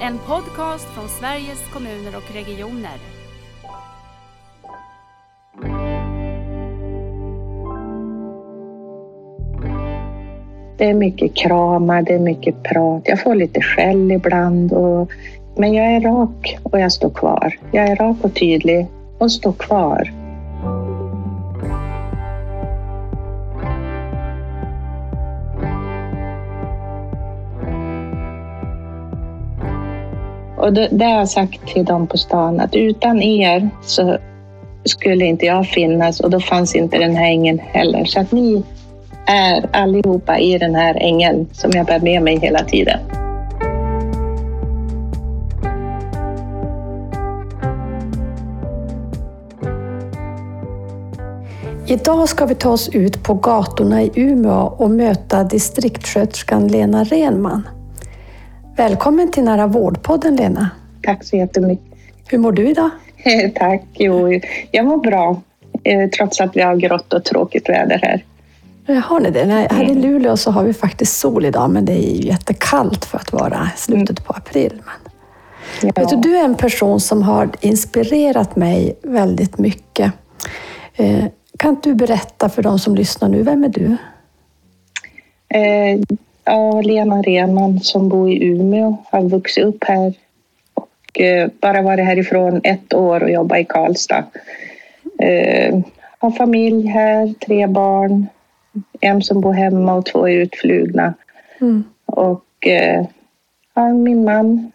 En podcast från Sveriges kommuner och regioner. Det är mycket kramar, det är mycket prat. Jag får lite skäll ibland. Men jag är rak och jag står kvar. Jag är rak och tydlig och står kvar. Och det har jag sagt till dem på stan att utan er så skulle inte jag finnas och då fanns inte den här ängen heller. Så att ni är allihopa i den här ängen som jag bär med mig hela tiden. Idag ska vi ta oss ut på gatorna i Umeå och möta distriktssköterskan Lena Renman. Välkommen till Nära vårdpodden, Lena. Tack så jättemycket. Hur mår du idag? Tack, jo. Jag mår bra, trots att vi har grått och tråkigt väder här. Har ni det? Nej, här i Luleå så har vi faktiskt sol idag, men det är ju jättekallt för att vara slutet på april. Men... Ja. Du är en person som har inspirerat mig väldigt mycket. Kan du berätta för de som lyssnar nu, vem är du? Ja, Lena Renman som bor i Umeå, har vuxit upp här och bara varit härifrån 1 år och jobbat i Karlstad. Har familj här, 3 barn, en som bor hemma och 2 är utflugna. Och ja, min man,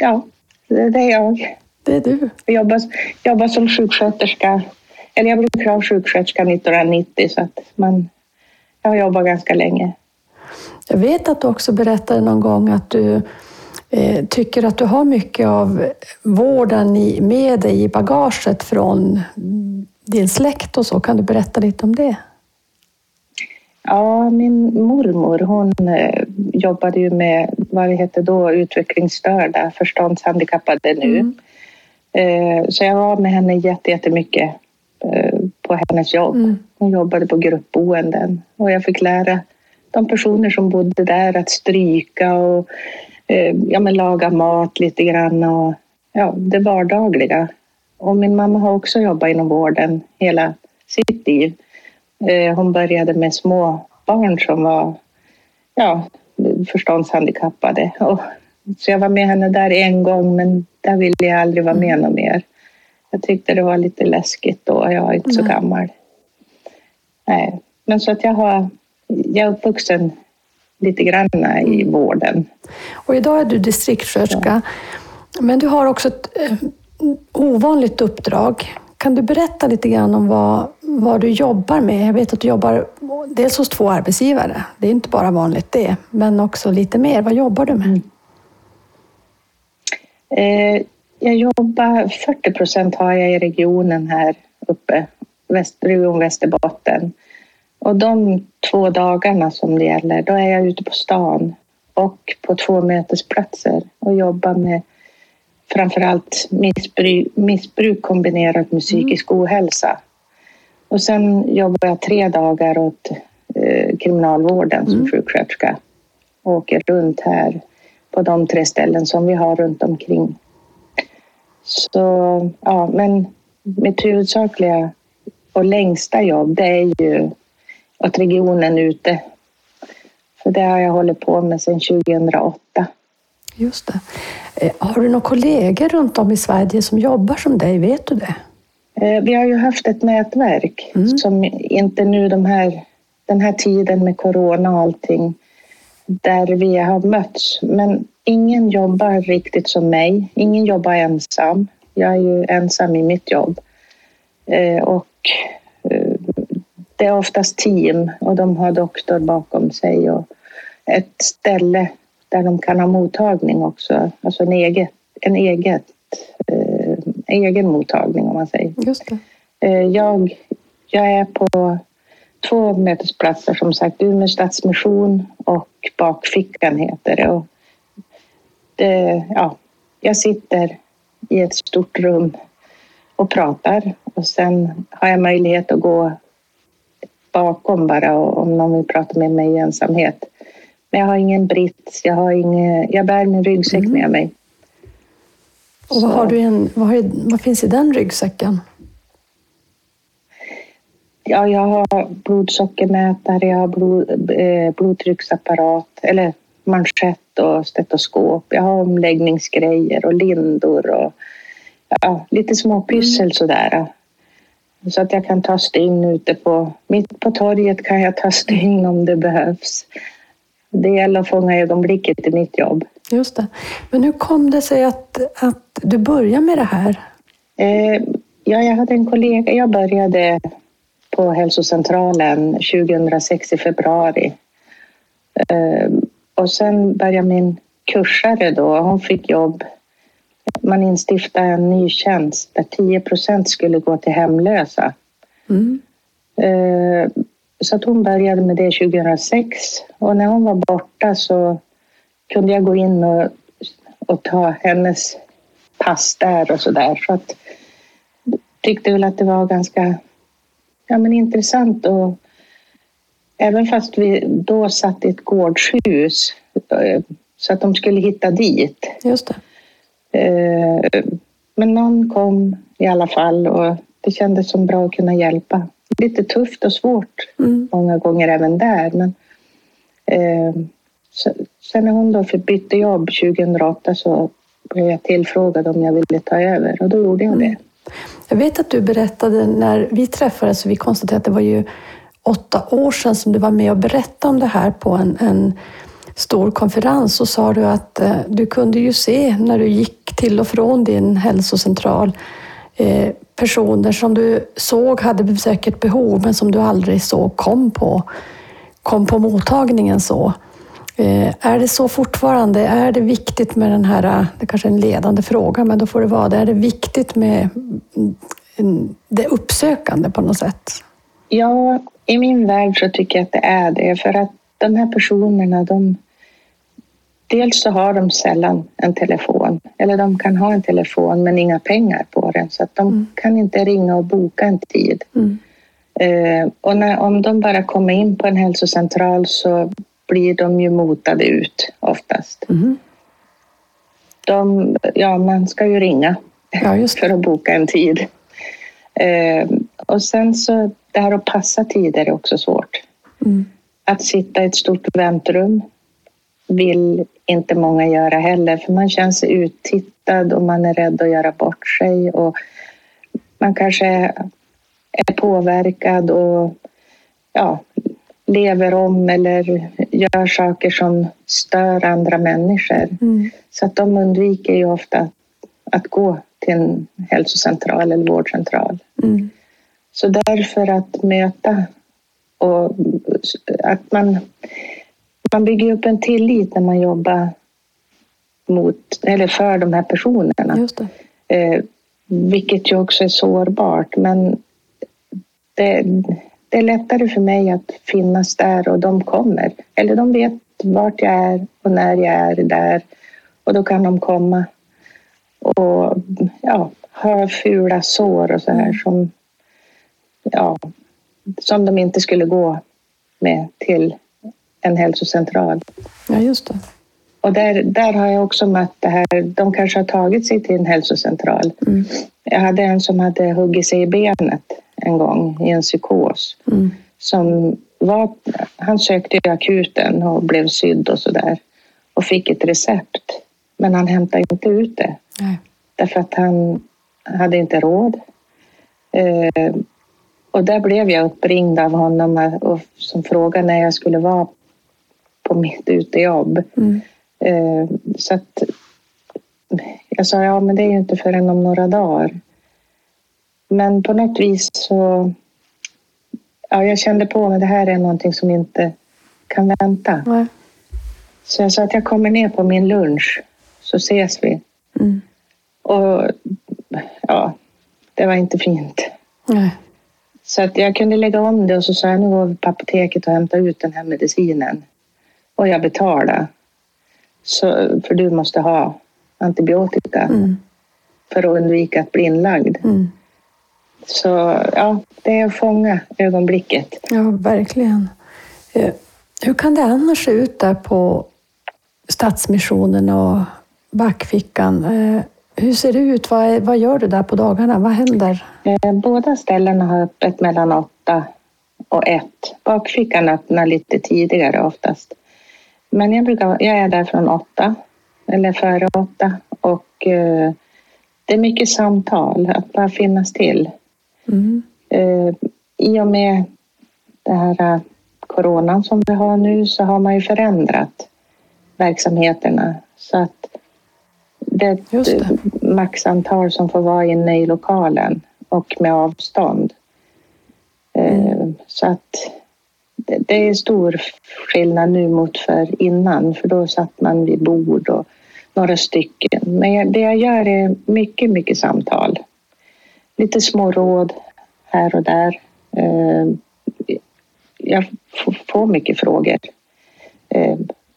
ja, det är jag. Det är du. Jag jobbar som sjuksköterska, eller jag blev klar sjuksköterska 1990 så att jag har jobbat ganska länge. Jag vet att du också berättade någon gång att du tycker att du har mycket av vården med dig i bagaget från din släkt och så. Kan du berätta lite om det? Ja, min mormor hon jobbade ju med, vad det hette då, utvecklingsstörda, förståndshandikappade nu. Så jag var med henne jättemycket på hennes jobb. Hon jobbade på gruppboenden och jag fick lära de personer som bodde där att stryka och laga mat lite grann och ja, det vardagliga. Och min mamma har också jobbat inom vården hela sitt liv. Hon började med små barn som var förståndshandikappade. Så jag var med henne där en gång men där ville jag aldrig vara med någon mer. Jag tyckte det var lite läskigt då, jag är inte så gammal. Nej. Men så att jag är uppvuxen lite grann i vården. Och idag är du distriktssköterska. Ja. Men du har också ett ovanligt uppdrag. Kan du berätta lite grann om vad du jobbar med? Jag vet att du jobbar dels hos 2 arbetsgivare. Det är inte bara vanligt det. Men också lite mer. Vad jobbar du med? Jag jobbar 40% har jag i regionen här uppe. Region Västerbotten. Och de 2 dagarna som det gäller, då är jag ute på stan och på 2 mötesplatser och jobbar med framförallt missbruk kombinerat med psykisk ohälsa. Och sen jobbar jag 3 dagar åt kriminalvården som sjuksköterska och åker runt här på de 3 ställen som vi har runt omkring. Så ja, men mitt huvudsakliga och längsta jobb det är ju åt regionen ute. För det har jag hållit på med sedan 2008. Just det. Har du några kollegor runt om i Sverige som jobbar som dig? Vet du det? Vi har ju haft ett nätverk som inte nu den här tiden med corona och allting där vi har mötts. Men ingen jobbar riktigt som mig. Ingen jobbar ensam. Jag är ju ensam i mitt jobb. Det är oftast team och de har doktor bakom sig och ett ställe där de kan ha mottagning också. Alltså egen mottagning om man säger. Just det. Jag är på 2 mötesplatser som sagt. Umeå stadsmission och Bakfickan heter det. Och jag sitter i ett stort rum och pratar och sen har jag möjlighet att gå bakom bara om någon vill prata med mig i ensamhet. Men jag har ingen brits, jag bär min ryggsäck med mig. Och vad finns i den ryggsäcken? Ja, jag har blodsockermätare, jag har blodtrycksapparat, eller manschett och stetoskop. Jag har omläggningsgrejer och lindor och lite småpyssel sådär. Så att jag kan ta stygn ute mitt på torget kan jag ta stygn om det behövs. Det gäller att fånga ögonblicket i mitt jobb. Just det. Men hur kom det sig att du började med det här? Jag hade en kollega. Jag började på hälsocentralen 2006 i februari. Och sen började min kursare då. Hon fick jobb. Man instiftade en ny tjänst där 10% skulle gå till hemlösa. Så att hon började med det 2006. Och när hon var borta så kunde jag gå in och ta hennes pass där och sådär. Så att tyckte väl att det var ganska intressant. Och även fast vi då satt i ett gårdshus så att de skulle hitta dit. Just det. Men någon kom i alla fall och det kändes som bra att kunna hjälpa. Lite tufft och svårt många gånger även där. Men, sen när hon då bytte jobb 2008 så blev jag tillfrågad om jag ville ta över och då gjorde jag det. Jag vet att du berättade när vi träffades, så vi konstaterade att det var ju 8 år sedan som du var med och berättade om det här på en stor konferens, och sa du att du kunde ju se när du gick till och från din hälsocentral personer som du såg hade säkert behov men som du aldrig såg kom på mottagningen så. Är det så fortfarande? Är det viktigt med den här, det kanske är en ledande fråga men då får det vara det, är det viktigt med det uppsökande på något sätt? Ja, i min värld så tycker jag att det är det, för att de här personerna, dels så har de sällan en telefon, eller de kan ha en telefon men inga pengar på den, så att de kan inte ringa och boka en tid. Och om de bara kommer in på en hälsocentral så blir de ju motade ut oftast. Man ska ju ringa för att boka en tid. Och sen så, det här att passa tider är också svårt. Att sitta i ett stort väntrum vill inte många göra heller, för man känns sig uttittad och man är rädd att göra bort sig och man kanske är påverkad och lever om eller gör saker som stör andra människor. Så att de undviker ju ofta att gå till en hälsocentral eller vårdcentral. Så därför att möta och att man bygger upp en tillit när man jobbar för de här personerna. Just det. Vilket ju också är sårbart, men det är lättare för mig att finnas där och de kommer. Eller de vet vart jag är och när jag är där. Och då kan de komma och ha fula sår och så här som de inte skulle gå med till en hälsocentral. Ja, just det. Och där har jag också mött det här. De kanske har tagit sig till en hälsocentral. Jag hade en som hade huggit sig i benet en gång i en psykos. Han sökte i akuten och blev sydd och sådär. Och fick ett recept. Men han hämtade inte ut det. Nej. Därför att han hade inte råd. Och där blev jag uppringd av honom och som frågade när jag skulle vara på mitt utejobb. Så att jag sa, men det är ju inte förrän om några dagar. Men på något vis så jag kände på mig, det här är någonting som inte kan vänta. Nej. Så jag sa att jag kommer ner på min lunch så ses vi. Och det var inte fint. Nej. Så att jag kunde lägga om det och så sa jag, nu går vi på apoteket och hämtar ut den här medicinen. Och jag betalar. Så, för du måste ha antibiotika för att undvika att bli inlagd. Så det är att fånga ögonblicket. Ja, verkligen. Hur kan det annars se ut där på Stadsmissionen och Bakfickan? Hur ser det ut? Vad gör du där på dagarna? Vad händer? Båda ställena har öppet mellan 8 och 1. Bakfickan öppnar lite tidigare oftast. Men jag är där från 8 eller före 8. Och det är mycket samtal, att bara finnas till. Mm. I och med det här coronan som vi har nu så har man ju förändrat verksamheterna. Så att det är ett maxantal som får vara inne i lokalen och med avstånd. Så att det är stor skillnad nu mot för innan, för då satt man vid bord och några stycken. Men det jag gör är mycket, mycket samtal. Lite små råd här och där. Jag får mycket frågor.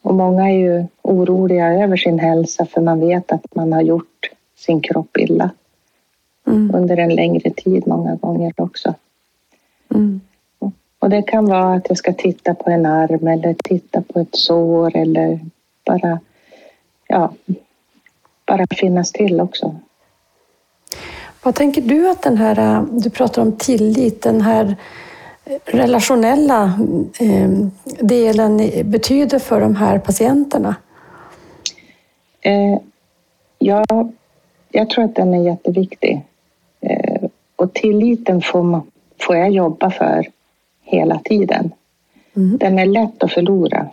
Och många är ju oroliga över sin hälsa, för man vet att man har gjort sin kropp illa. Mm. Under en längre tid många gånger också. Mm. Och det kan vara att jag ska titta på en arm eller titta på ett sår eller bara finnas till också. Vad tänker du att den här, du pratar om tillit, den här relationella delen betyder för de här patienterna? Jag tror att den är jätteviktig. Och tilliten får jag jobba för hela tiden. Mm. Den är lätt att förlora.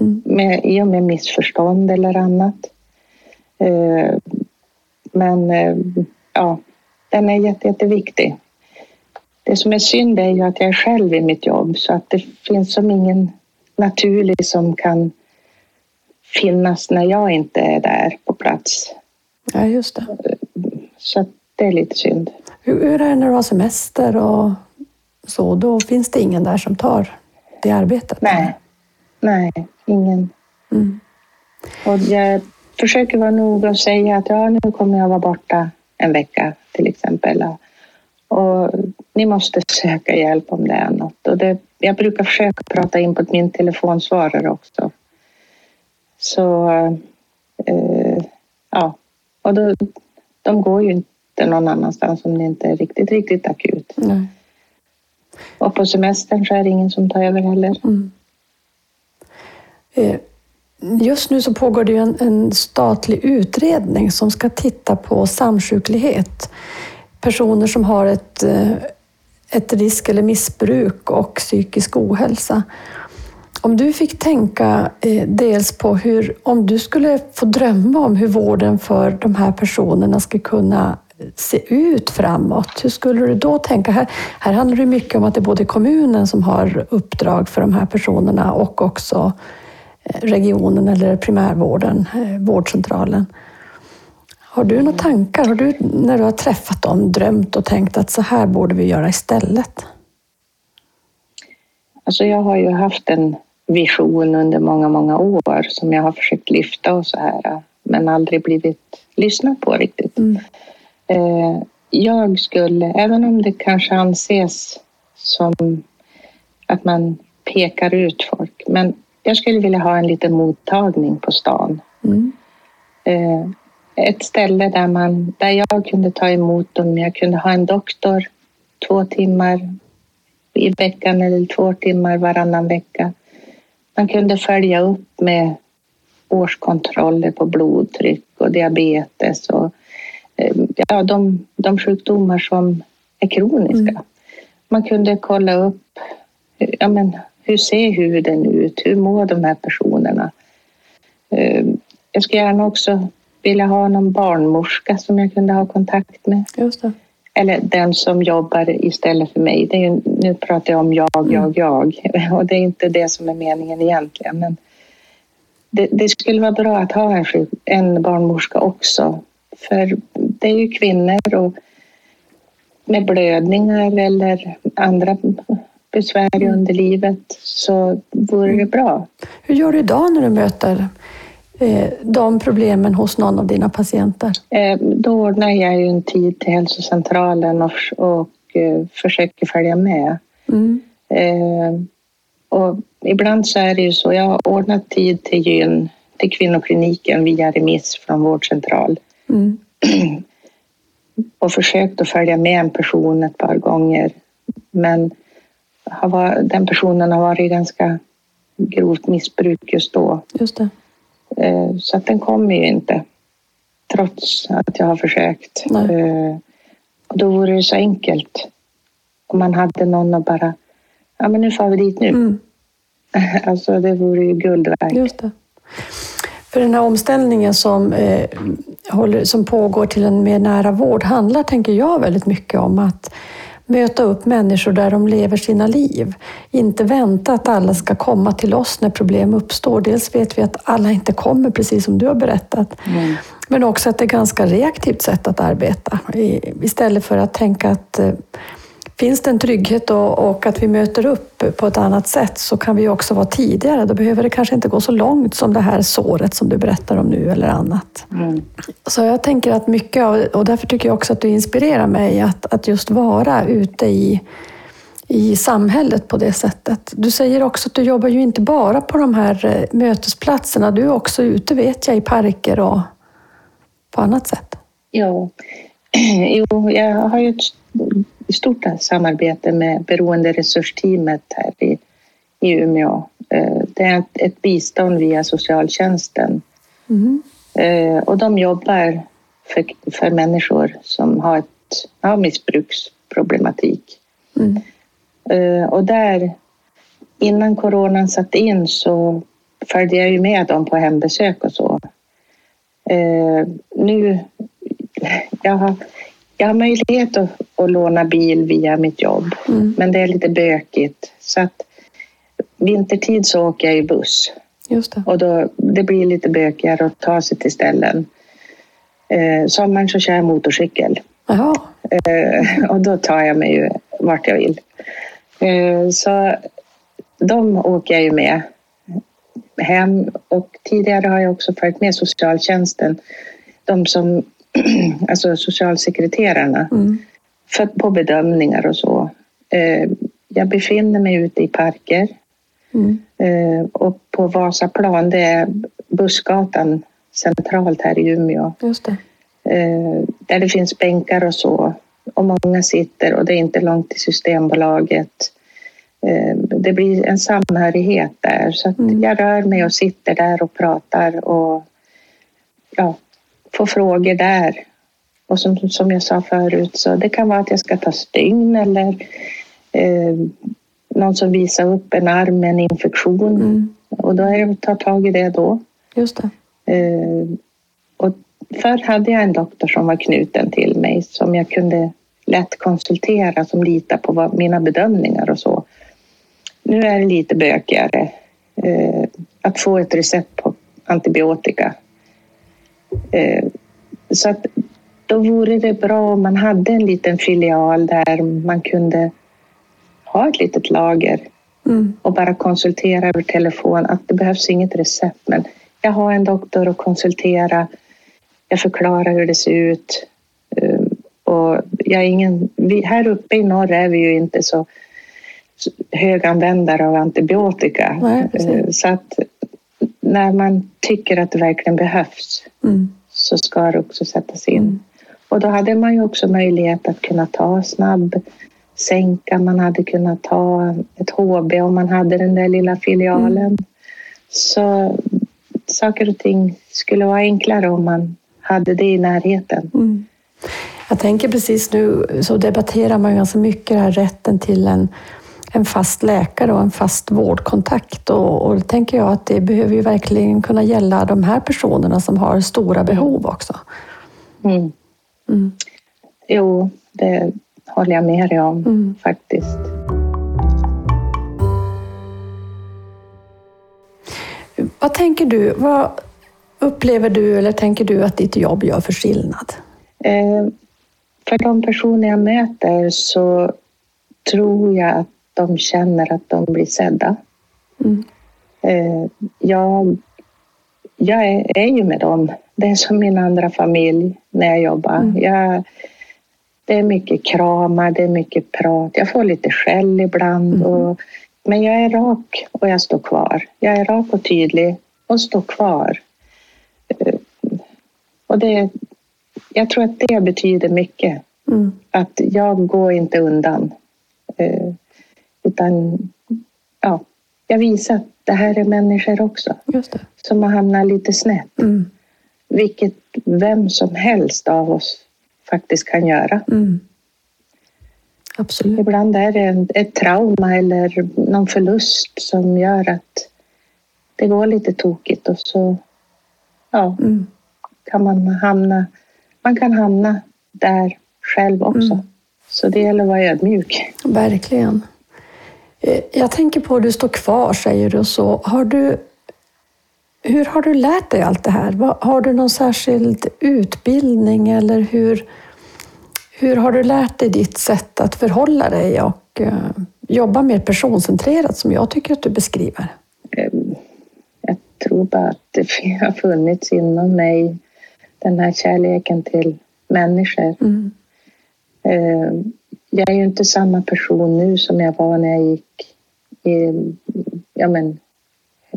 Mm. I och med missförstånd eller annat. Men den är jätteviktig. Det som är synd är ju att jag är själv i mitt jobb, så att det finns som ingen naturlig som kan finnas när jag inte är där på plats. Ja, just det. Så att det är lite synd. Hur är det när du har semester och så? Då finns det ingen där som tar det arbetet? Nej, ingen. Mm. Och jag försöker vara noga och säga att nu kommer jag vara borta en vecka till exempel. Och ni måste söka hjälp om det är något. Och jag brukar försöka prata in på min telefonsvarare också. Så, Och de går ju inte någon annanstans om det inte är riktigt akut. Nej. Och på semestern så är det ingen som tar över heller. Mm. Just nu så pågår det ju en statlig utredning som ska titta på samsjuklighet. Personer som har ett risk eller missbruk och psykisk ohälsa. Om du fick tänka dels på om du skulle få drömma om hur vården för de här personerna ska kunna se ut framåt, hur skulle du då tänka? Här handlar det mycket om att det är både kommunen som har uppdrag för de här personerna och också regionen eller primärvården, vårdcentralen. Har du några tankar? Har du, när du har träffat dem, drömt och tänkt att så här borde vi göra istället? Alltså jag har ju haft en vision under många, många år som jag har försökt lyfta och så här, men aldrig blivit lyssnat på riktigt. Mm. Jag skulle, även om det kanske anses som att man pekar ut folk, men jag skulle vilja ha en liten mottagning på stan. Mm. Ett ställe där jag kunde ta emot dem. Jag kunde ha en doktor 2 timmar i veckan eller 2 timmar varannan vecka. Man kunde följa upp med årskontroller på blodtryck och diabetes och de sjukdomar som är kroniska. Mm. Man kunde kolla upp hur ser huden ut? Hur mår de här personerna? Jag skulle gärna också vilja ha någon barnmorska som jag kunde ha kontakt med. Just det. Eller den som jobbar istället för mig. Det är ju, nu pratar jag om jag. Och det är inte det som är meningen egentligen. Men det skulle vara bra att ha en barnmorska också. För det är ju kvinnor och med blödningar eller andra besvär under livet, så vore det bra. Hur gör du idag när du möter de problemen hos någon av dina patienter? Då ordnar jag ju en tid till hälsocentralen och försöker följa med. Mm. Och ibland så är det ju så, jag har ordnat tid till gyn, till kvinnokliniken via remiss från vårdcentral. Mm. Och försökt att följa med en person ett par gånger. Men den personen har varit ganska grovt missbruk just då. Just det. Så att den kommer ju inte. Trots att jag har försökt. Och då vore det så enkelt. Om man hade någon att bara, ja men nu får vi dit nu. Mm. Alltså det vore ju guldverk. Just det. För den här omställningen som pågår till en mer nära vård handlar, tänker jag, väldigt mycket om att möta upp människor där de lever sina liv. Inte vänta att alla ska komma till oss när problem uppstår. Dels vet vi att alla inte kommer, precis som du har berättat. Mm. Men också att det är ganska reaktivt sätt att arbeta. Istället för att tänka att finns det en trygghet och att vi möter upp på ett annat sätt, så kan vi också vara tidigare. Då behöver det kanske inte gå så långt som det här såret som du berättar om nu eller annat. Mm. Så jag tänker att mycket av, och därför tycker jag också att du inspirerar mig att just vara ute i samhället på det sättet. Du säger också att du jobbar ju inte bara på de här mötesplatserna. Du är också ute, vet jag, i parker och på annat sätt. Jo, jag har ju ett stort samarbete med beroenderesursteamet här i Umeå. Det är ett bistånd via socialtjänsten. Mm. Och de jobbar för människor som har missbruksproblematik. Mm. Och där, innan coronan satt in, så följde jag ju med dem på hembesök och så. Nu, jag har möjlighet att låna bil via mitt jobb. Mm. Men det är lite bökigt. Så att vintertid så åker jag i buss. Just det. Och då, det blir lite bökigare att ta sig till ställen. Sommaren så kör jag motorcykel. Aha. Och då tar jag mig ju vart jag vill. Så de åker jag ju med hem. Och tidigare har jag också följt med socialtjänsten. De som, alltså socialsekreterarna, för på bedömningar och så. Jag befinner mig ute i parker och på Vasaplan, det är Bussgatan centralt här i Umeå. Just det. Där det finns bänkar och så, och många sitter, och det är inte långt till Systembolaget. Det blir en samhörighet där, så att jag rör mig och sitter där och pratar och få frågor där. Och som jag sa förut, så det kan vara att jag ska ta stygn eller någon som visar upp en arm med en infektion. Mm. Och då är det att ta tag i det då. Just det. Och förr hade jag en doktor som var knuten till mig, som jag kunde lätt konsultera, som litar på mina bedömningar och så. Nu är det lite bökigare. Att få ett recept på antibiotika. Så att då vore det bra om man hade en liten filial där man kunde ha ett litet lager och bara konsultera över telefon, att det behövs inget recept, men jag har en doktor att konsultera, jag förklarar hur det ser ut, och här uppe i norr är vi ju inte så höganvändare av antibiotika. Nej, så att när man tycker att det verkligen behövs så ska det också sättas in. Mm. Och då hade man ju också möjlighet att kunna ta snabbsänka. Man hade kunnat ta ett HB om man hade den där lilla filialen. Mm. Så saker och ting skulle vara enklare om man hade det i närheten. Mm. Jag tänker precis nu så debatterar man ju ganska mycket här rätten till en fast läkare och en fast vårdkontakt. Och då tänker jag att det behöver ju verkligen kunna gälla de här personerna som har stora behov också. Mm. Mm. Jo, det håller jag med dig om faktiskt. Vad tänker du, vad upplever du eller tänker du att ditt jobb gör för skillnad? För de personer jag möter så tror jag att de känner att de blir sedda. Mm. Jag är ju med dem. Det är som min andra familj när jag jobbar. Mm. Det är mycket kramar, det är mycket prat. Jag får lite skäll ibland. Och Men jag är rak och jag står kvar. Jag är rak och tydlig och står kvar. Och det, jag tror att det betyder mycket. Mm. Att jag går inte undan. Utan ja, jag visar att det här är människor också. Just det. Som har hamnat lite snett. Mm. Vilket vem som helst av oss faktiskt kan göra. Mm. Absolut. Ibland är det ett trauma eller någon förlust som gör att det går lite tokigt. Och så ja, kan man kan hamna där själv också. Mm. Så det gäller att vara ödmjuk. Verkligen. Jag tänker på att du står kvar, säger du så. Hur har du lärt dig allt det här? Har du någon särskild utbildning eller hur har du lärt dig ditt sätt att förhålla dig och jobba mer personcentrerat som jag tycker att du beskriver? Jag tror bara att det har funnits inom mig den här kärleken till människor. Mm. Jag är ju inte samma person nu som jag var när jag gick i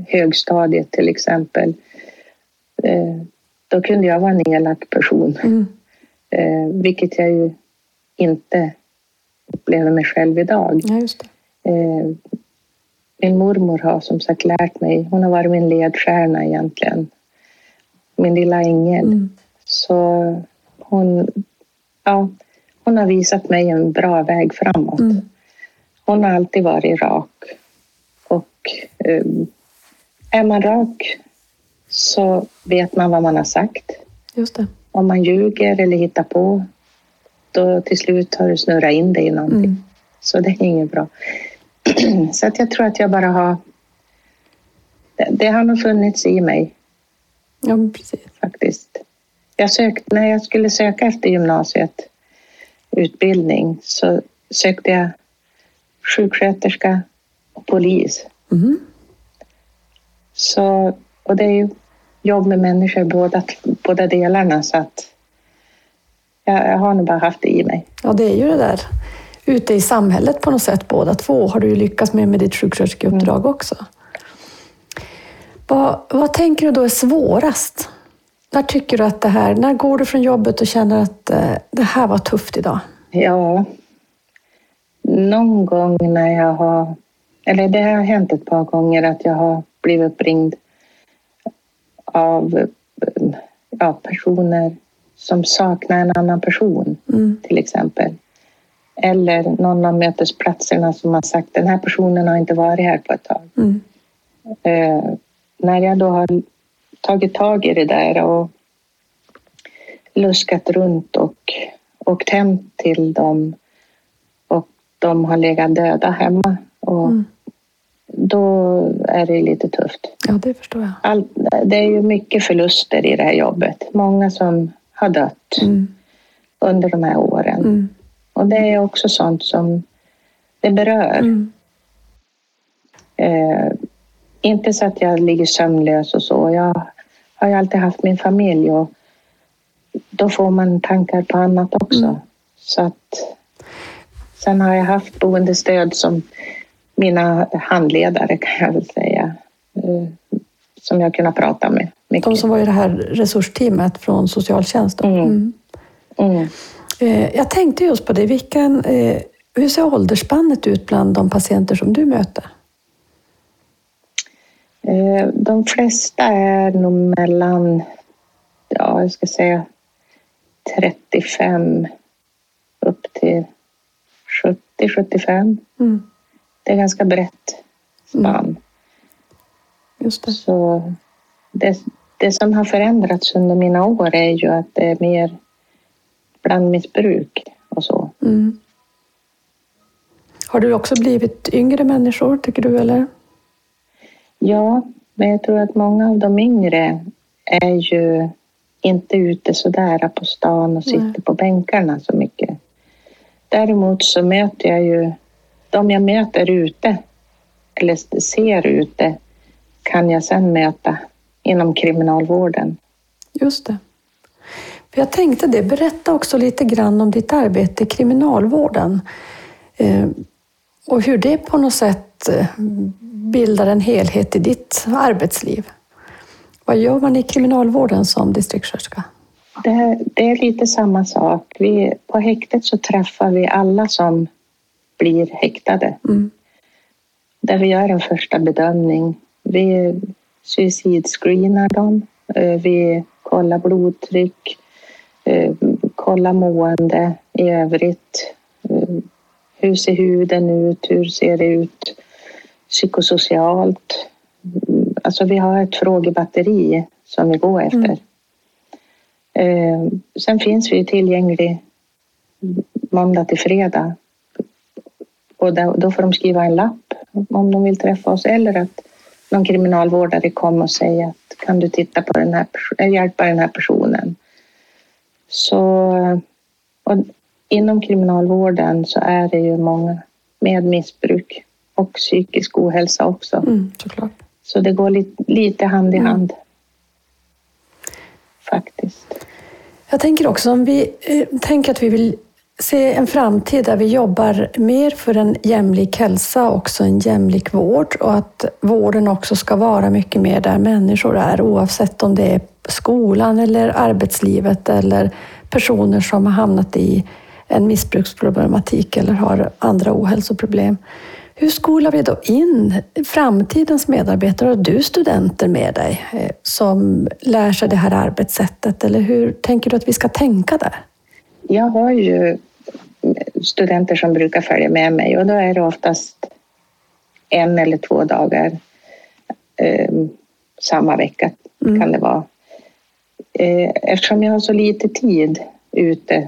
högstadiet till exempel. Då kunde jag vara en elak person. Mm. Vilket jag ju inte upplever mig själv idag. Ja, just det. Min mormor har som sagt lärt mig. Hon har varit min ledstjärna egentligen. Min lilla ängel. Mm. Så hon har visat mig en bra väg framåt. Mm. Hon har alltid varit rak. Och är man rak så vet man vad man har sagt. Just det. Om man ljuger eller hittar på, då till slut har du snurrat in dig i någonting. Mm. Så det är inget bra. Så att jag tror att jag bara har... Det har nog funnits i mig. Ja, precis. Faktiskt. När jag skulle söka efter gymnasiet, utbildning, så sökte jag sjuksköterska och polis. Mm. Så, och det är ju jobb med människor, båda delarna, så att jag har nog bara haft det i mig. Ja, det är ju det där. Ute i samhället på något sätt, båda två, har du ju lyckats med ditt sjuksköterskeuppdrag också. Vad tänker du då är svårast? När tycker du att det här, när går du från jobbet och känner att det här var tufft idag? Ja, någon gång när jag har, eller det har hänt ett par gånger att jag har blivit uppringd av personer som saknar en annan person, till exempel. Eller någon av mötesplatserna som har sagt, den här personen har inte varit här på ett tag. Mm. När jag då har tagit tag i det där och luskat runt och åkt hem till dem och de har legat döda hemma och då är det lite tufft. Ja, det förstår jag. Det är ju mycket förluster i det här jobbet. Många som har dött under de här åren. Mm. Och det är också sånt som det berör. Mm. Inte så att jag ligger sömnlös och så. Jag har ju alltid haft min familj och då får man tankar på annat också. Mm. Så att, sen har jag haft boendestöd som mina handledare, kan jag väl säga, som jag kunnat prata med. Mycket. De som var i det här resursteamet från socialtjänsten. Mm. Mm. Jag tänkte just på det. Hur ser åldersspannet ut bland de patienter som du möter? De flesta är nog mellan, jag ska säga 35 upp till 70-75. Mm. Det är ganska brett spann. Mm. Just det. Så det som har förändrats under mina år är ju att det är mer blandmissbruk och så. Mm. Har du också blivit yngre människor, tycker du, eller? Ja, men jag tror att många av de yngre är ju inte ute så där på stan och sitter på bänkarna så mycket. Däremot så möter jag ju de jag möter ute eller ser ute kan jag sen möta inom kriminalvården. Just det. För jag tänkte det. Berätta också lite grann om ditt arbete i kriminalvården. Och hur det på något sätt bildar en helhet i ditt arbetsliv. Vad gör man i kriminalvården som distriktssköterska? Det är lite samma sak. På häktet så träffar vi alla som blir häktade. Mm. Där vi gör en första bedömning. Vi suicidscreenar dem. Vi kollar blodtryck. Kollar mående i övrigt. Hur ser huden ut? Hur ser det ut psykosocialt? Alltså vi har ett frågebatteri som vi går efter. Mm. Sen finns vi tillgänglig måndag till fredag. Och då får de skriva en lapp om de vill träffa oss. Eller att någon kriminalvårdare kommer och säger att kan du titta på den här, hjälpa den här personen. Så... Och inom kriminalvården så är det ju många med missbruk och psykisk ohälsa också. Mm, såklart. Så det går lite hand i hand. Faktiskt. Jag tänker också om vi tänker att vi vill se en framtid där vi jobbar mer för en jämlik hälsa och också en jämlik vård. Och att vården också ska vara mycket mer där människor är, oavsett om det är skolan eller arbetslivet eller personer som har hamnat i en missbruksproblematik eller har andra ohälsoproblem. Hur skolar vi då in framtidens medarbetare och du studenter med dig som lär sig det här arbetssättet? Eller hur tänker du att vi ska tänka där? Jag har ju studenter som brukar följa med mig och då är det oftast 1 eller 2 dagar samma vecka kan det vara. Eftersom jag har så lite tid ute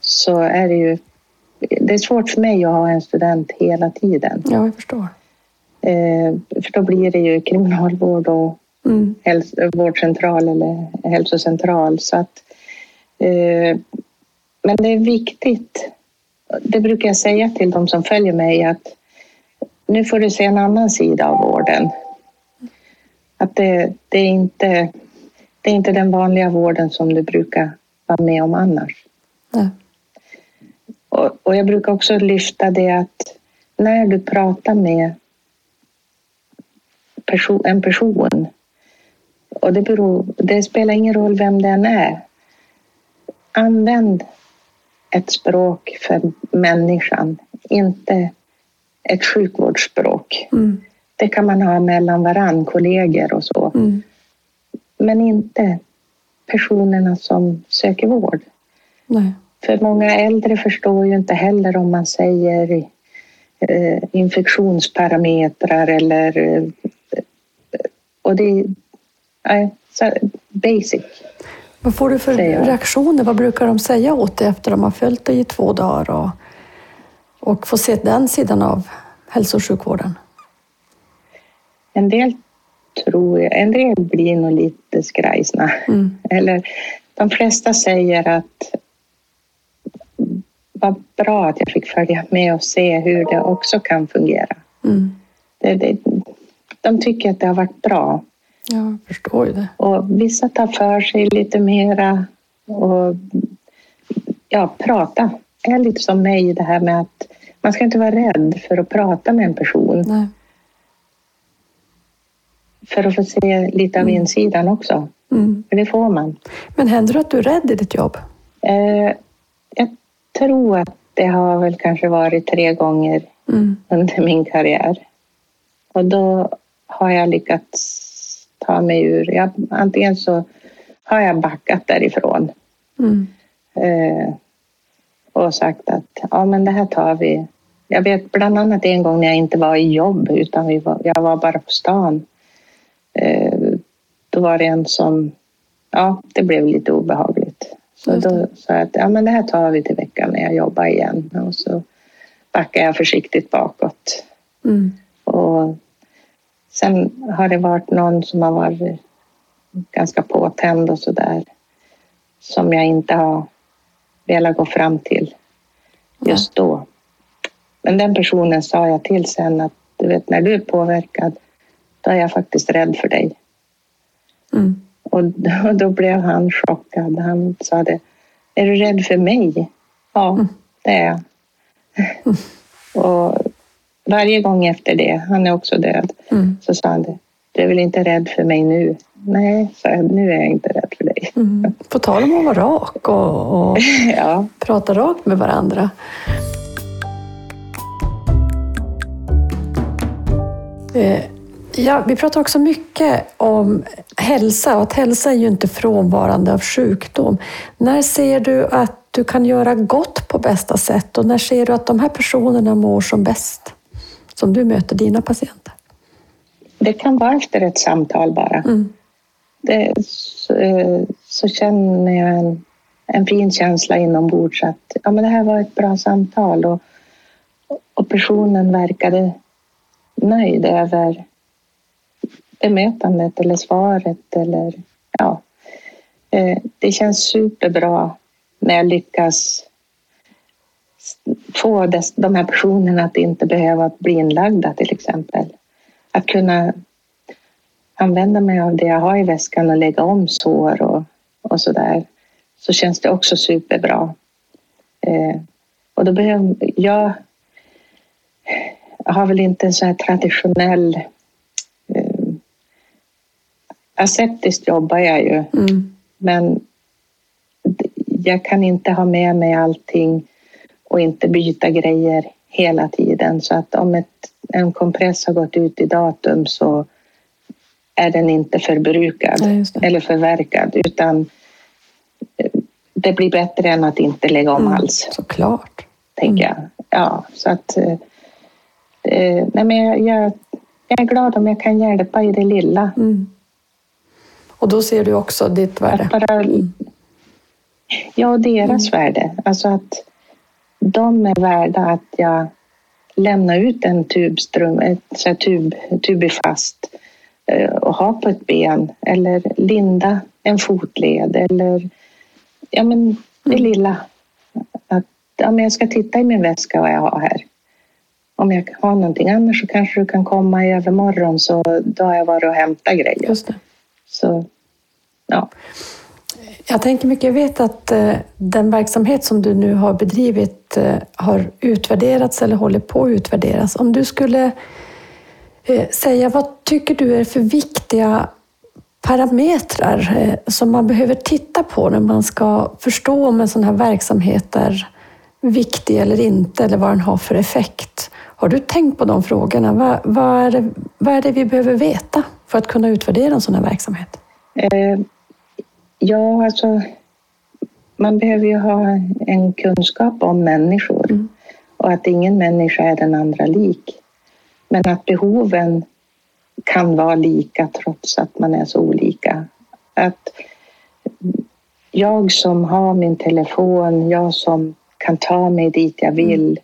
så är det ju... Det är svårt för mig att ha en student hela tiden. Ja, jag förstår. För då blir det ju kriminalvård och vårdcentral eller hälsocentral. Så att, men det är viktigt. Det brukar jag säga till de som följer mig att nu får du se en annan sida av vården. Att det är inte den vanliga vården som du brukar vara med om annars. Ja. Och jag brukar också lyfta det att när du pratar med en person och det spelar ingen roll vem den är. Använd ett språk för människan, inte ett sjukvårdsspråk. Mm. Det kan man ha mellan varann, kollegor och så. Mm. Men inte personerna som söker vård. Nej. För många äldre förstår ju inte heller om man säger infektionsparametrar eller... och det är basic. Vad får du för reaktioner? Vad brukar de säga åt dig efter de har följt dig i 2 dagar och får se den sidan av hälso- och sjukvården? En del blir nog lite skrajsna. Mm. Eller de flesta säger att vad bra att jag fick följa med och se hur det också kan fungera. Mm. De tycker att det har varit bra. Ja, jag förstår ju det. Och vissa tar för sig lite mera och prata. Det är lite som mig det här med att man ska inte vara rädd för att prata med en person. Nej. För att få se lite av insidan också. Mm. För det får man. Men händer det att du är rädd i ditt jobb? Jag tror att det har väl kanske varit 3 gånger under min karriär. Och då har jag lyckats ta mig ur. Antingen så har jag backat därifrån. Mm. Och sagt att men det här tar vi. Jag vet bland annat en gång när jag inte var i jobb utan jag var bara på stan. Då var det en som... Ja, det blev lite obehagligt. Så då sa jag att det här tar vi till veckan när jag jobbar igen. Och så backar jag försiktigt bakåt. Mm. Och sen har det varit någon som har varit ganska påtänd och sådär. Som jag inte har velat gå fram till just då. Men den personen sa jag till sen att du vet, när du är påverkad då är jag faktiskt rädd för dig. Mm. Och då blev han chockad. Han sa det. Är du rädd för mig? Ja, det är jag. Mm. Och Varje gång efter det, han är också död, så sa han det. Du är väl inte rädd för mig nu? Nej, så nu är jag inte rädd för dig. Mm. På tal om att vara rak och ja. Prata rakt med varandra. Ja, vi pratar också mycket om hälsa och att hälsa är ju inte frånvarande av sjukdom. När ser du att du kan göra gott på bästa sätt och när ser du att de här personerna mår som bäst som du möter dina patienter? Det kan vara efter ett samtal bara. Mm. Så känner jag en fin känsla inombords att ja, men det här var ett bra samtal och personen verkade nöjd över bemötandet eller svaret. Eller, ja. Det känns superbra när jag lyckas få de här personerna att inte behöva bli inlagda till exempel. Att kunna använda mig av det jag har i väskan och lägga om sår och sådär. Så känns det också superbra. Och då behöver jag har väl inte en så här traditionell... aseptiskt jobbar jag ju. Mm. Men jag kan inte ha med mig allting och inte byta grejer hela tiden. Så att om en kompress har gått ut i datum så är den inte förbrukad eller förverkad. Utan det blir bättre än att inte lägga om alls. Såklart. Tänker jag. Ja, så att... nej, men jag är glad om jag kan hjälpa i det lilla. Mm. Och då ser du också ditt värde? Ja, deras värde. Alltså att de är värda att jag lämnar ut en tubifast och har på ett ben. Eller linda en fotled. Eller ja, men det lilla. Att, ja, men jag ska titta i min väska vad jag har här. Om jag har någonting annars så kanske du kan komma i övermorgon så då har jag varit och hämtat grejer. Just det. Så, ja. Jag tänker mycket, jag vet att den verksamhet som du nu har bedrivit har utvärderats eller håller på att utvärderas. Om du skulle säga, vad tycker du är för viktiga parametrar som man behöver titta på när man ska förstå om en sån här verksamhet är viktig eller inte eller vad den har för effekt? Har du tänkt på de frågorna? Vad är det vi behöver veta för att kunna utvärdera en sån här verksamhet? Ja, alltså man behöver ju ha en kunskap om människor och att ingen människa är den andra lik. Men att behoven kan vara lika trots att man är så olika. Att jag som har min telefon, jag som kan ta mig dit jag vill.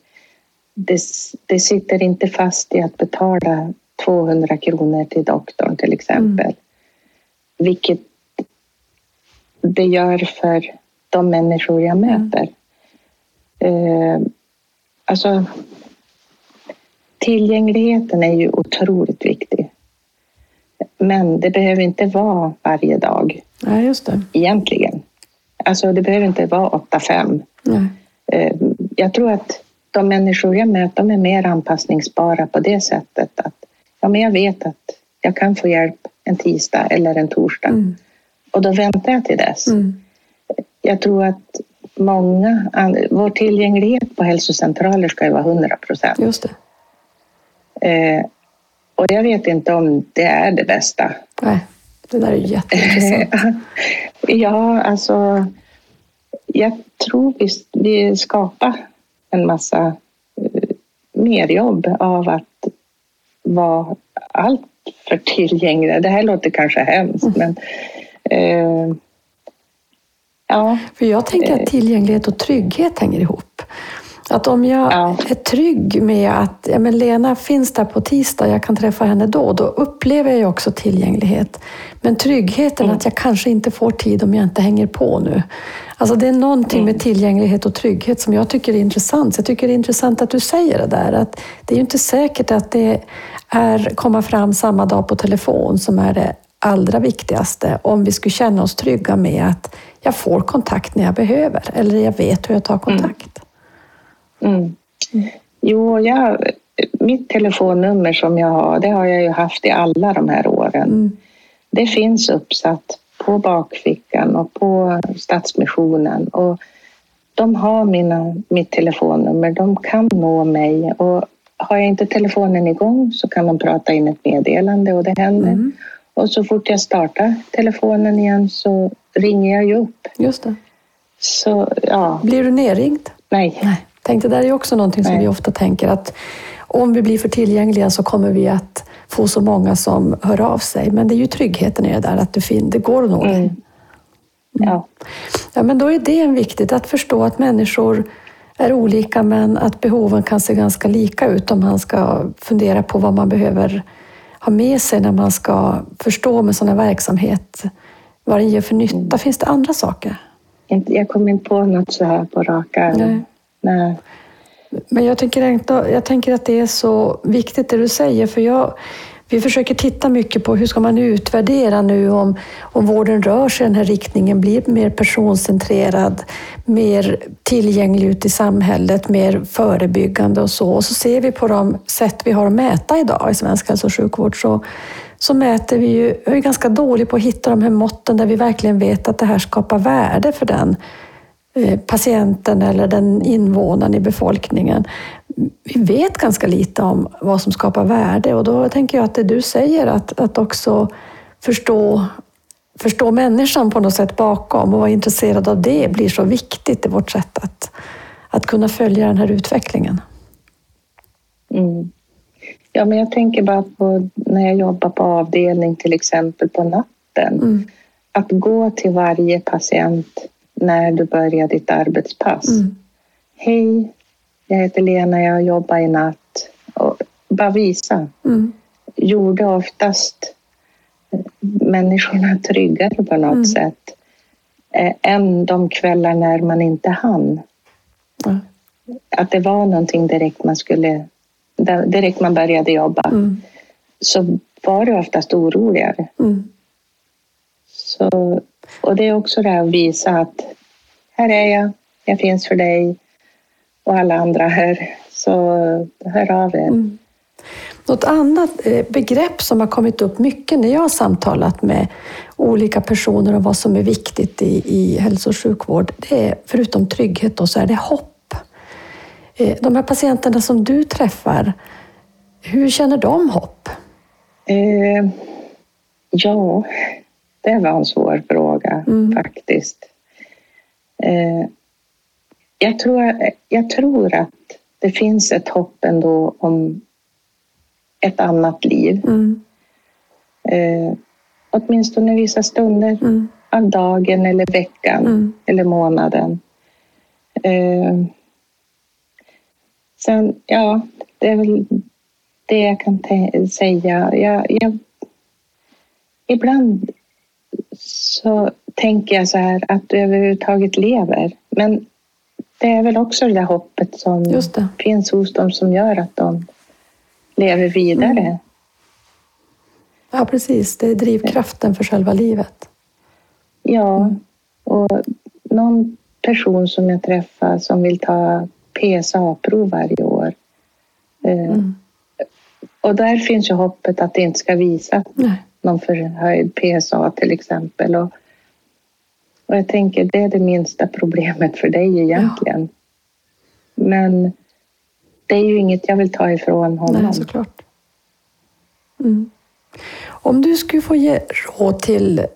Det sitter inte fast i att betala 200 kronor till doktorn till exempel. Vilket det gör för de människor jag möter. Alltså tillgängligheten är ju otroligt viktig. Men det behöver inte vara varje dag. Ja, just det. Egentligen. Alltså det behöver inte vara 8-5. Nej. Jag tror att de människor jag möter, de är mer anpassningsbara på det sättet att ja, men jag vet att jag kan få hjälp en tisdag eller en torsdag. Och då väntar jag till dess. Jag tror att många, vår tillgänglighet på hälsocentraler ska ju vara 100%. Just det. Och jag vet inte om det är det bästa. Nej, det där är ju jätteintressant. Ja, alltså jag tror vi skapar en massa mer jobb av att vara allt för tillgängliga. Det här låter kanske hemskt, men ja. För jag tänker att tillgänglighet och trygghet hänger ihop. Att om jag är trygg med att ja, men Lena finns där på tisdag, jag kan träffa henne då upplever jag också tillgänglighet. Men tryggheten att jag kanske inte får tid om jag inte hänger på nu. Alltså det är någonting med tillgänglighet och trygghet som jag tycker är intressant. Så jag tycker det är intressant att du säger det där. Att det är ju inte säkert att det är komma fram samma dag på telefon som är det allra viktigaste. Om vi skulle känna oss trygga med att jag får kontakt när jag behöver. Eller jag vet hur jag tar kontakt. Jo, jag mitt telefonnummer som jag har, det har jag ju haft i alla de här åren. Mm. Det finns uppsatt på Bakfickan och på Stadsmissionen. Och de har mitt telefonnummer, de kan nå mig. Och har jag inte telefonen igång så kan de prata in ett meddelande och det händer. Mm. Och så fort jag startar telefonen igen så ringer jag ju upp. Just det. Så, ja. Blir du nerringd? Nej. Nej. Tänkte, det där är också någonting som vi ofta tänker att om vi blir för tillgängliga så kommer vi att få så många som hör av sig. Men det är ju tryggheten i det där, att det går att nå dig. Mm. Ja. Ja, men då är det viktigt att förstå att människor är olika men att behoven kan se ganska lika ut om man ska fundera på vad man behöver ha med sig när man ska förstå med sån här verksamhet. Vad det ger för nytta. Mm. Finns det andra saker? Jag kommer inte på något så här på rak arm. Nej. Men jag tänker att det är så viktigt det du säger, för vi försöker titta mycket på hur ska man utvärdera nu om vården rör sig i den här riktningen, blir mer personcentrerad, mer tillgänglig ut i samhället, mer förebyggande och så. Och så ser vi på de sätt vi har att mäta idag i svensk hälso- och sjukvård så mäter vi ju, jag är ganska dålig på att hitta de här måtten där vi verkligen vet att det här skapar värde för den patienten eller den invånaren i befolkningen. Vi vet ganska lite om vad som skapar värde, och då tänker jag att det du säger att också förstå människan på något sätt bakom och vara intresserad av det blir så viktigt i vårt sätt att kunna följa den här utvecklingen. Mm. Ja, men jag tänker bara på när jag jobbar på avdelning till exempel på natten. Mm. Att gå till varje patient när du börjar ditt arbetspass. Mm. Hej, jag heter Lena, jag jobbar i natt. Och bara visa. Mm. Gjorde oftast människorna tryggare på något sätt än de kvällar när man inte hann. Mm. Att det var någonting direkt man började jobba. Mm. Så var det oftast oroligare. Mm. Så... Och det är också det här att visa att här är jag finns för dig och alla andra här, så hör av er. Mm. Något annat begrepp som har kommit upp mycket när jag har samtalat med olika personer om vad som är viktigt i hälso- och sjukvård, det är, förutom trygghet då, så är det hopp. De här patienterna som du träffar, hur känner de hopp? Ja... Det var en svår fråga faktiskt. Jag tror att det finns ett hopp ändå om ett annat liv. Mm. Åtminstone vissa stunder av dagen eller veckan eller månaden. Sen, ja, det är väl det jag kan säga. Jag ibland så tänker jag så här att du överhuvudtaget lever. Men det är väl också det där hoppet som finns hos dem som gör att de lever vidare. Mm. Ja, precis. Det är drivkraften för själva livet. Ja, och någon person som jag träffar som vill ta PSA-prov varje år. Och där finns ju hoppet att det inte ska visas. Nej. Någon förhöjd PSA till exempel. Och jag tänker, det är det minsta problemet för dig egentligen. Ja. Men det är ju inget jag vill ta ifrån honom. Nej, såklart. Mm. Om du skulle få ge råd till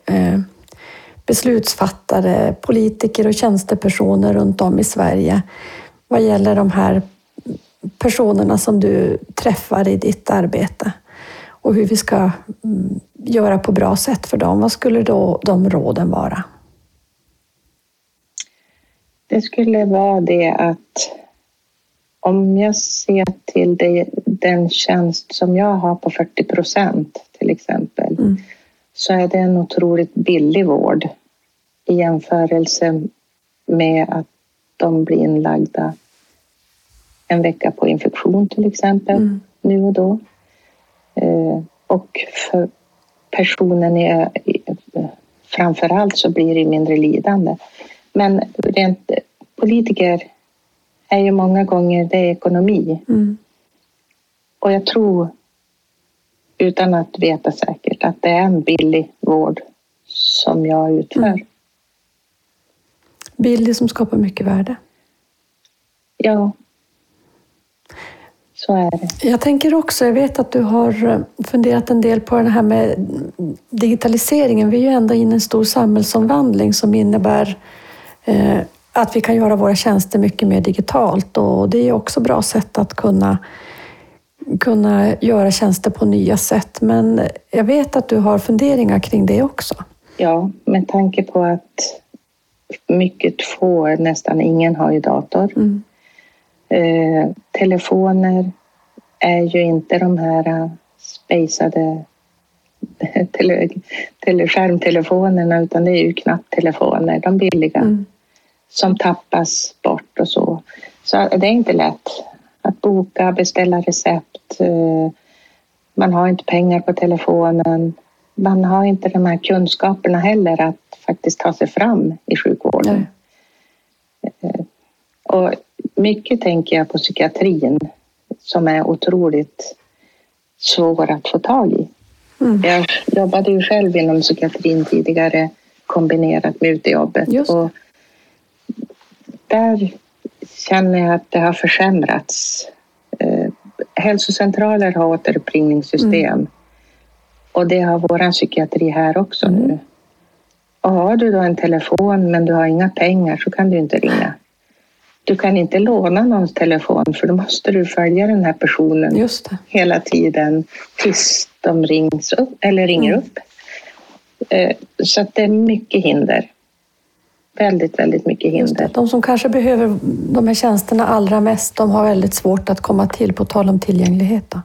beslutsfattare, politiker och tjänstepersoner runt om i Sverige vad gäller de här personerna som du träffar i ditt arbete och hur vi ska göra på bra sätt för dem, vad skulle då de råden vara? Det skulle vara det att om jag ser till den tjänst som jag har på 40% till exempel så är det en otroligt billig vård i jämförelse med att de blir inlagda en vecka på infektion till exempel nu och då. Och för personen framförallt så blir det mindre lidande. Men rent politiker är ju många gånger det är ekonomi. Och jag tror, utan att veta säkert, att det är en billig vård som jag utför. Mm. Billig som skapar mycket värde. Ja, så är det. Jag tänker också, jag vet att du har funderat en del på det här med digitaliseringen. Vi är ju ändå inne i en stor samhällsomvandling som innebär att vi kan göra våra tjänster mycket mer digitalt. Och det är också bra sätt att kunna göra tjänster på nya sätt. Men jag vet att du har funderingar kring det också. Ja, med tanke på att mycket få, nästan ingen har ju dator. Mm. Telefoner är ju inte de här spejsade skärmtelefonerna, utan det är ju knapptelefoner, de billiga, som tappas bort och så. Så det är inte lätt att boka, beställa recept. Man har inte pengar på telefonen. Man har inte de här kunskaperna heller att faktiskt ta sig fram i sjukvården. Nej. Och mycket tänker jag på psykiatrin som är otroligt svår att få tag i. Mm. Jag jobbade ju själv inom psykiatrin tidigare kombinerat med utejobbet. Och där känner jag att det har försämrats. Hälsocentraler har återuppringningssystem. Mm. Och det har våran psykiatri här också nu. Och har du då en telefon men du har inga pengar så kan du inte ringa. Du kan inte låna någons telefon för då måste du följa den här personen hela tiden tills de rings upp, eller ringer upp. Så att det är mycket hinder. Väldigt, väldigt mycket hinder. De som kanske behöver de här tjänsterna allra mest, de har väldigt svårt att komma till, på tal om tillgänglighet då.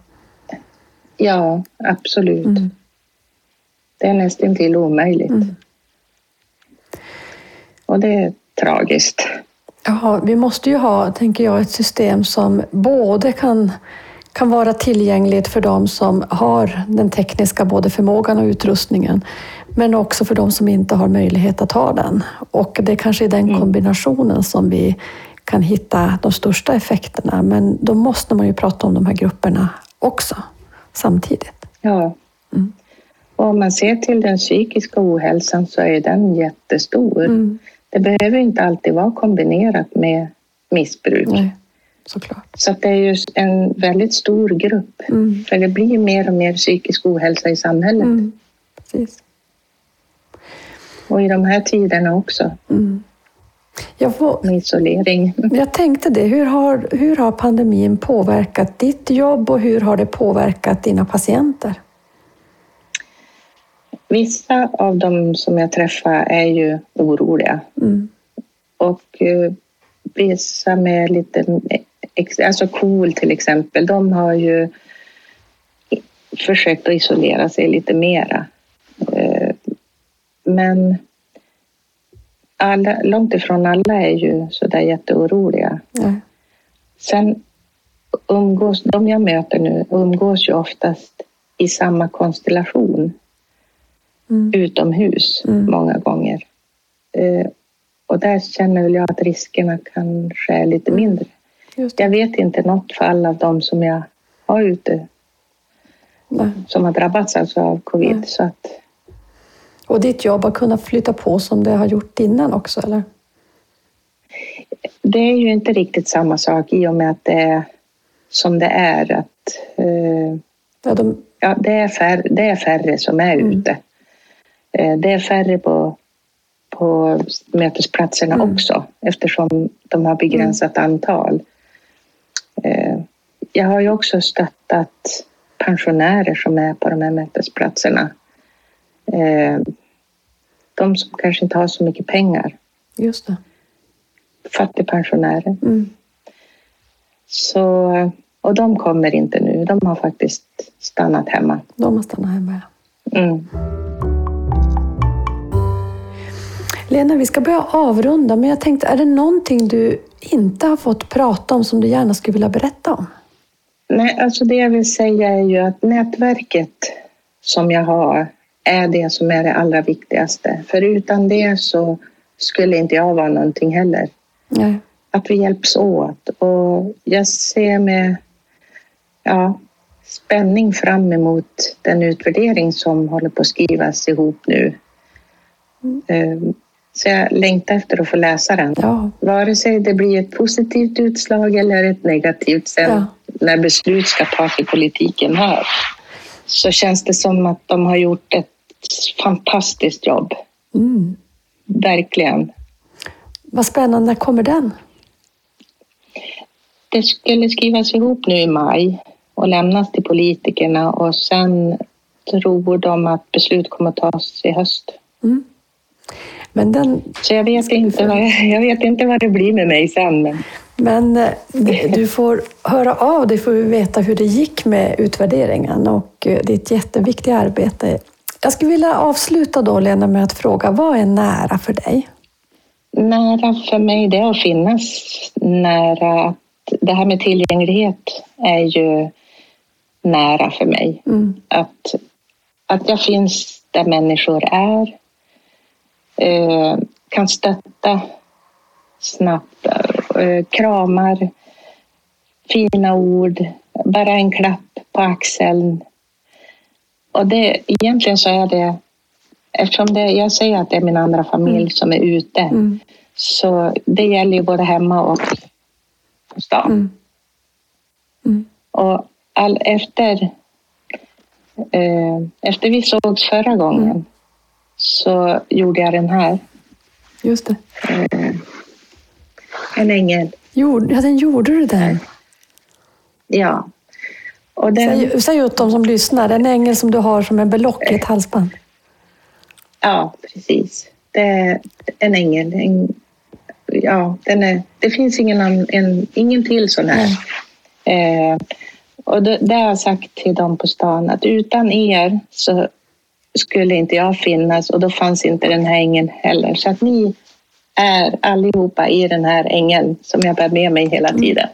Ja, absolut. Mm. Det är nästan till omöjligt. Mm. Och det är tragiskt. Ja, vi måste ju ha, tänker jag, ett system som både kan vara tillgängligt för de som har den tekniska både förmågan och utrustningen, men också för de som inte har möjlighet att ha den. Och det kanske är den kombinationen som vi kan hitta de största effekterna, men då måste man ju prata om de här grupperna också samtidigt. Ja. Mm. Och om man ser till den psykiska ohälsan så är den jättestor. Mm. Det behöver inte alltid vara kombinerat med missbruk. Nej, såklart. Så att det är ju en väldigt stor grupp. Mm. För det blir mer och mer psykisk ohälsa i samhället. Mm. Precis. Och i de här tiderna också. Mm. Med isolering. Jag tänkte det. Hur har pandemin påverkat ditt jobb och hur har det påverkat dina patienter? Vissa av dem som jag träffar är ju oroliga. Mm. Och vissa med lite, alltså KOL till exempel, de har ju försökt att isolera sig lite mera. Men alla, långt ifrån alla är ju sådär jätteoroliga. Mm. Sen de jag möter nu umgås ju oftast i samma konstellation. Utomhus många gånger. Och där känner jag att riskerna kanske är lite mindre. Jag vet inte något fall av dem som jag har ute som har drabbats alltså av covid. Nej. Så att... Och ditt jobb har kunnat flytta på som det har gjort innan också, eller? Det är ju inte riktigt samma sak i och med att det är som det är. Att, det är färre som är ute. Det är färre på mötesplatserna också eftersom de har begränsat antal. Jag har ju också stöttat pensionärer som är på de här mötesplatserna. De som kanske inte har så mycket pengar. Just det. Fattigpensionärer. Mm. Så, och de kommer inte nu. De har faktiskt stannat hemma. De har stannat hemma, ja. Mm. Lena, vi ska börja avrunda, men jag tänkte, är det någonting du inte har fått prata om som du gärna skulle vilja berätta om? Nej, alltså det jag vill säga är ju att nätverket som jag har är det som är det allra viktigaste. För utan det så skulle inte jag vara någonting heller. Nej. Att vi hjälps åt. Och jag ser med spänning fram emot den utvärdering som håller på att skrivas ihop nu. Så jag längtar efter att få läsa den. Ja. Vare sig det blir ett positivt utslag eller ett negativt sen när beslut ska tas i politiken här. Så känns det som att de har gjort ett fantastiskt jobb. Mm. Verkligen. Vad spännande, när kommer den? Det skulle skrivas ihop nu i maj och lämnas till politikerna och sen tror de att beslut kommer att tas i höst. Mm. Men den... Så jag vet inte vad det blir med mig sen. Men du får höra av dig, får vi veta hur det gick med utvärderingen och ditt jätteviktiga arbete. Jag skulle vilja avsluta då, Lena, med att fråga, vad är nära för dig? Nära för mig, det är att finnas nära. Det här med tillgänglighet är ju nära för mig. Mm. Att jag finns där människor är. Kan stötta snabbt. Kramar, fina ord, bara en klapp på axeln. Och det, egentligen så är det, eftersom det, jag säger att det är min andra familj som är ute. Mm. Så det gäller ju både hemma och på stan. Mm. Mm. Och efter vi sågs förra gången så gjorde jag den här. Just det. En ängel. Den gjorde du där. Ja. Och den... Säg åt dem som lyssnar, den ängel som du har som en belock i ett halsband. Ja, precis. Det är en ängel. Det finns ingen till sån här. Och det har jag sagt till dem på stan att utan er så skulle inte jag finnas och då fanns inte den här ängeln heller. Så att ni är allihopa i den här ängeln som jag bär med mig hela tiden.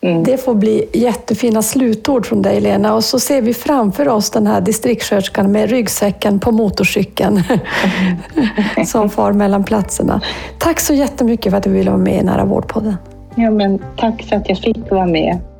Mm. Det får bli jättefina slutord från dig, Lena. Och så ser vi framför oss den här distriktssköterskan med ryggsäcken på motorcykeln som far mellan platserna. Tack så jättemycket för att du ville vara med i Nära vårdpodden. Ja, men tack för att jag fick vara med.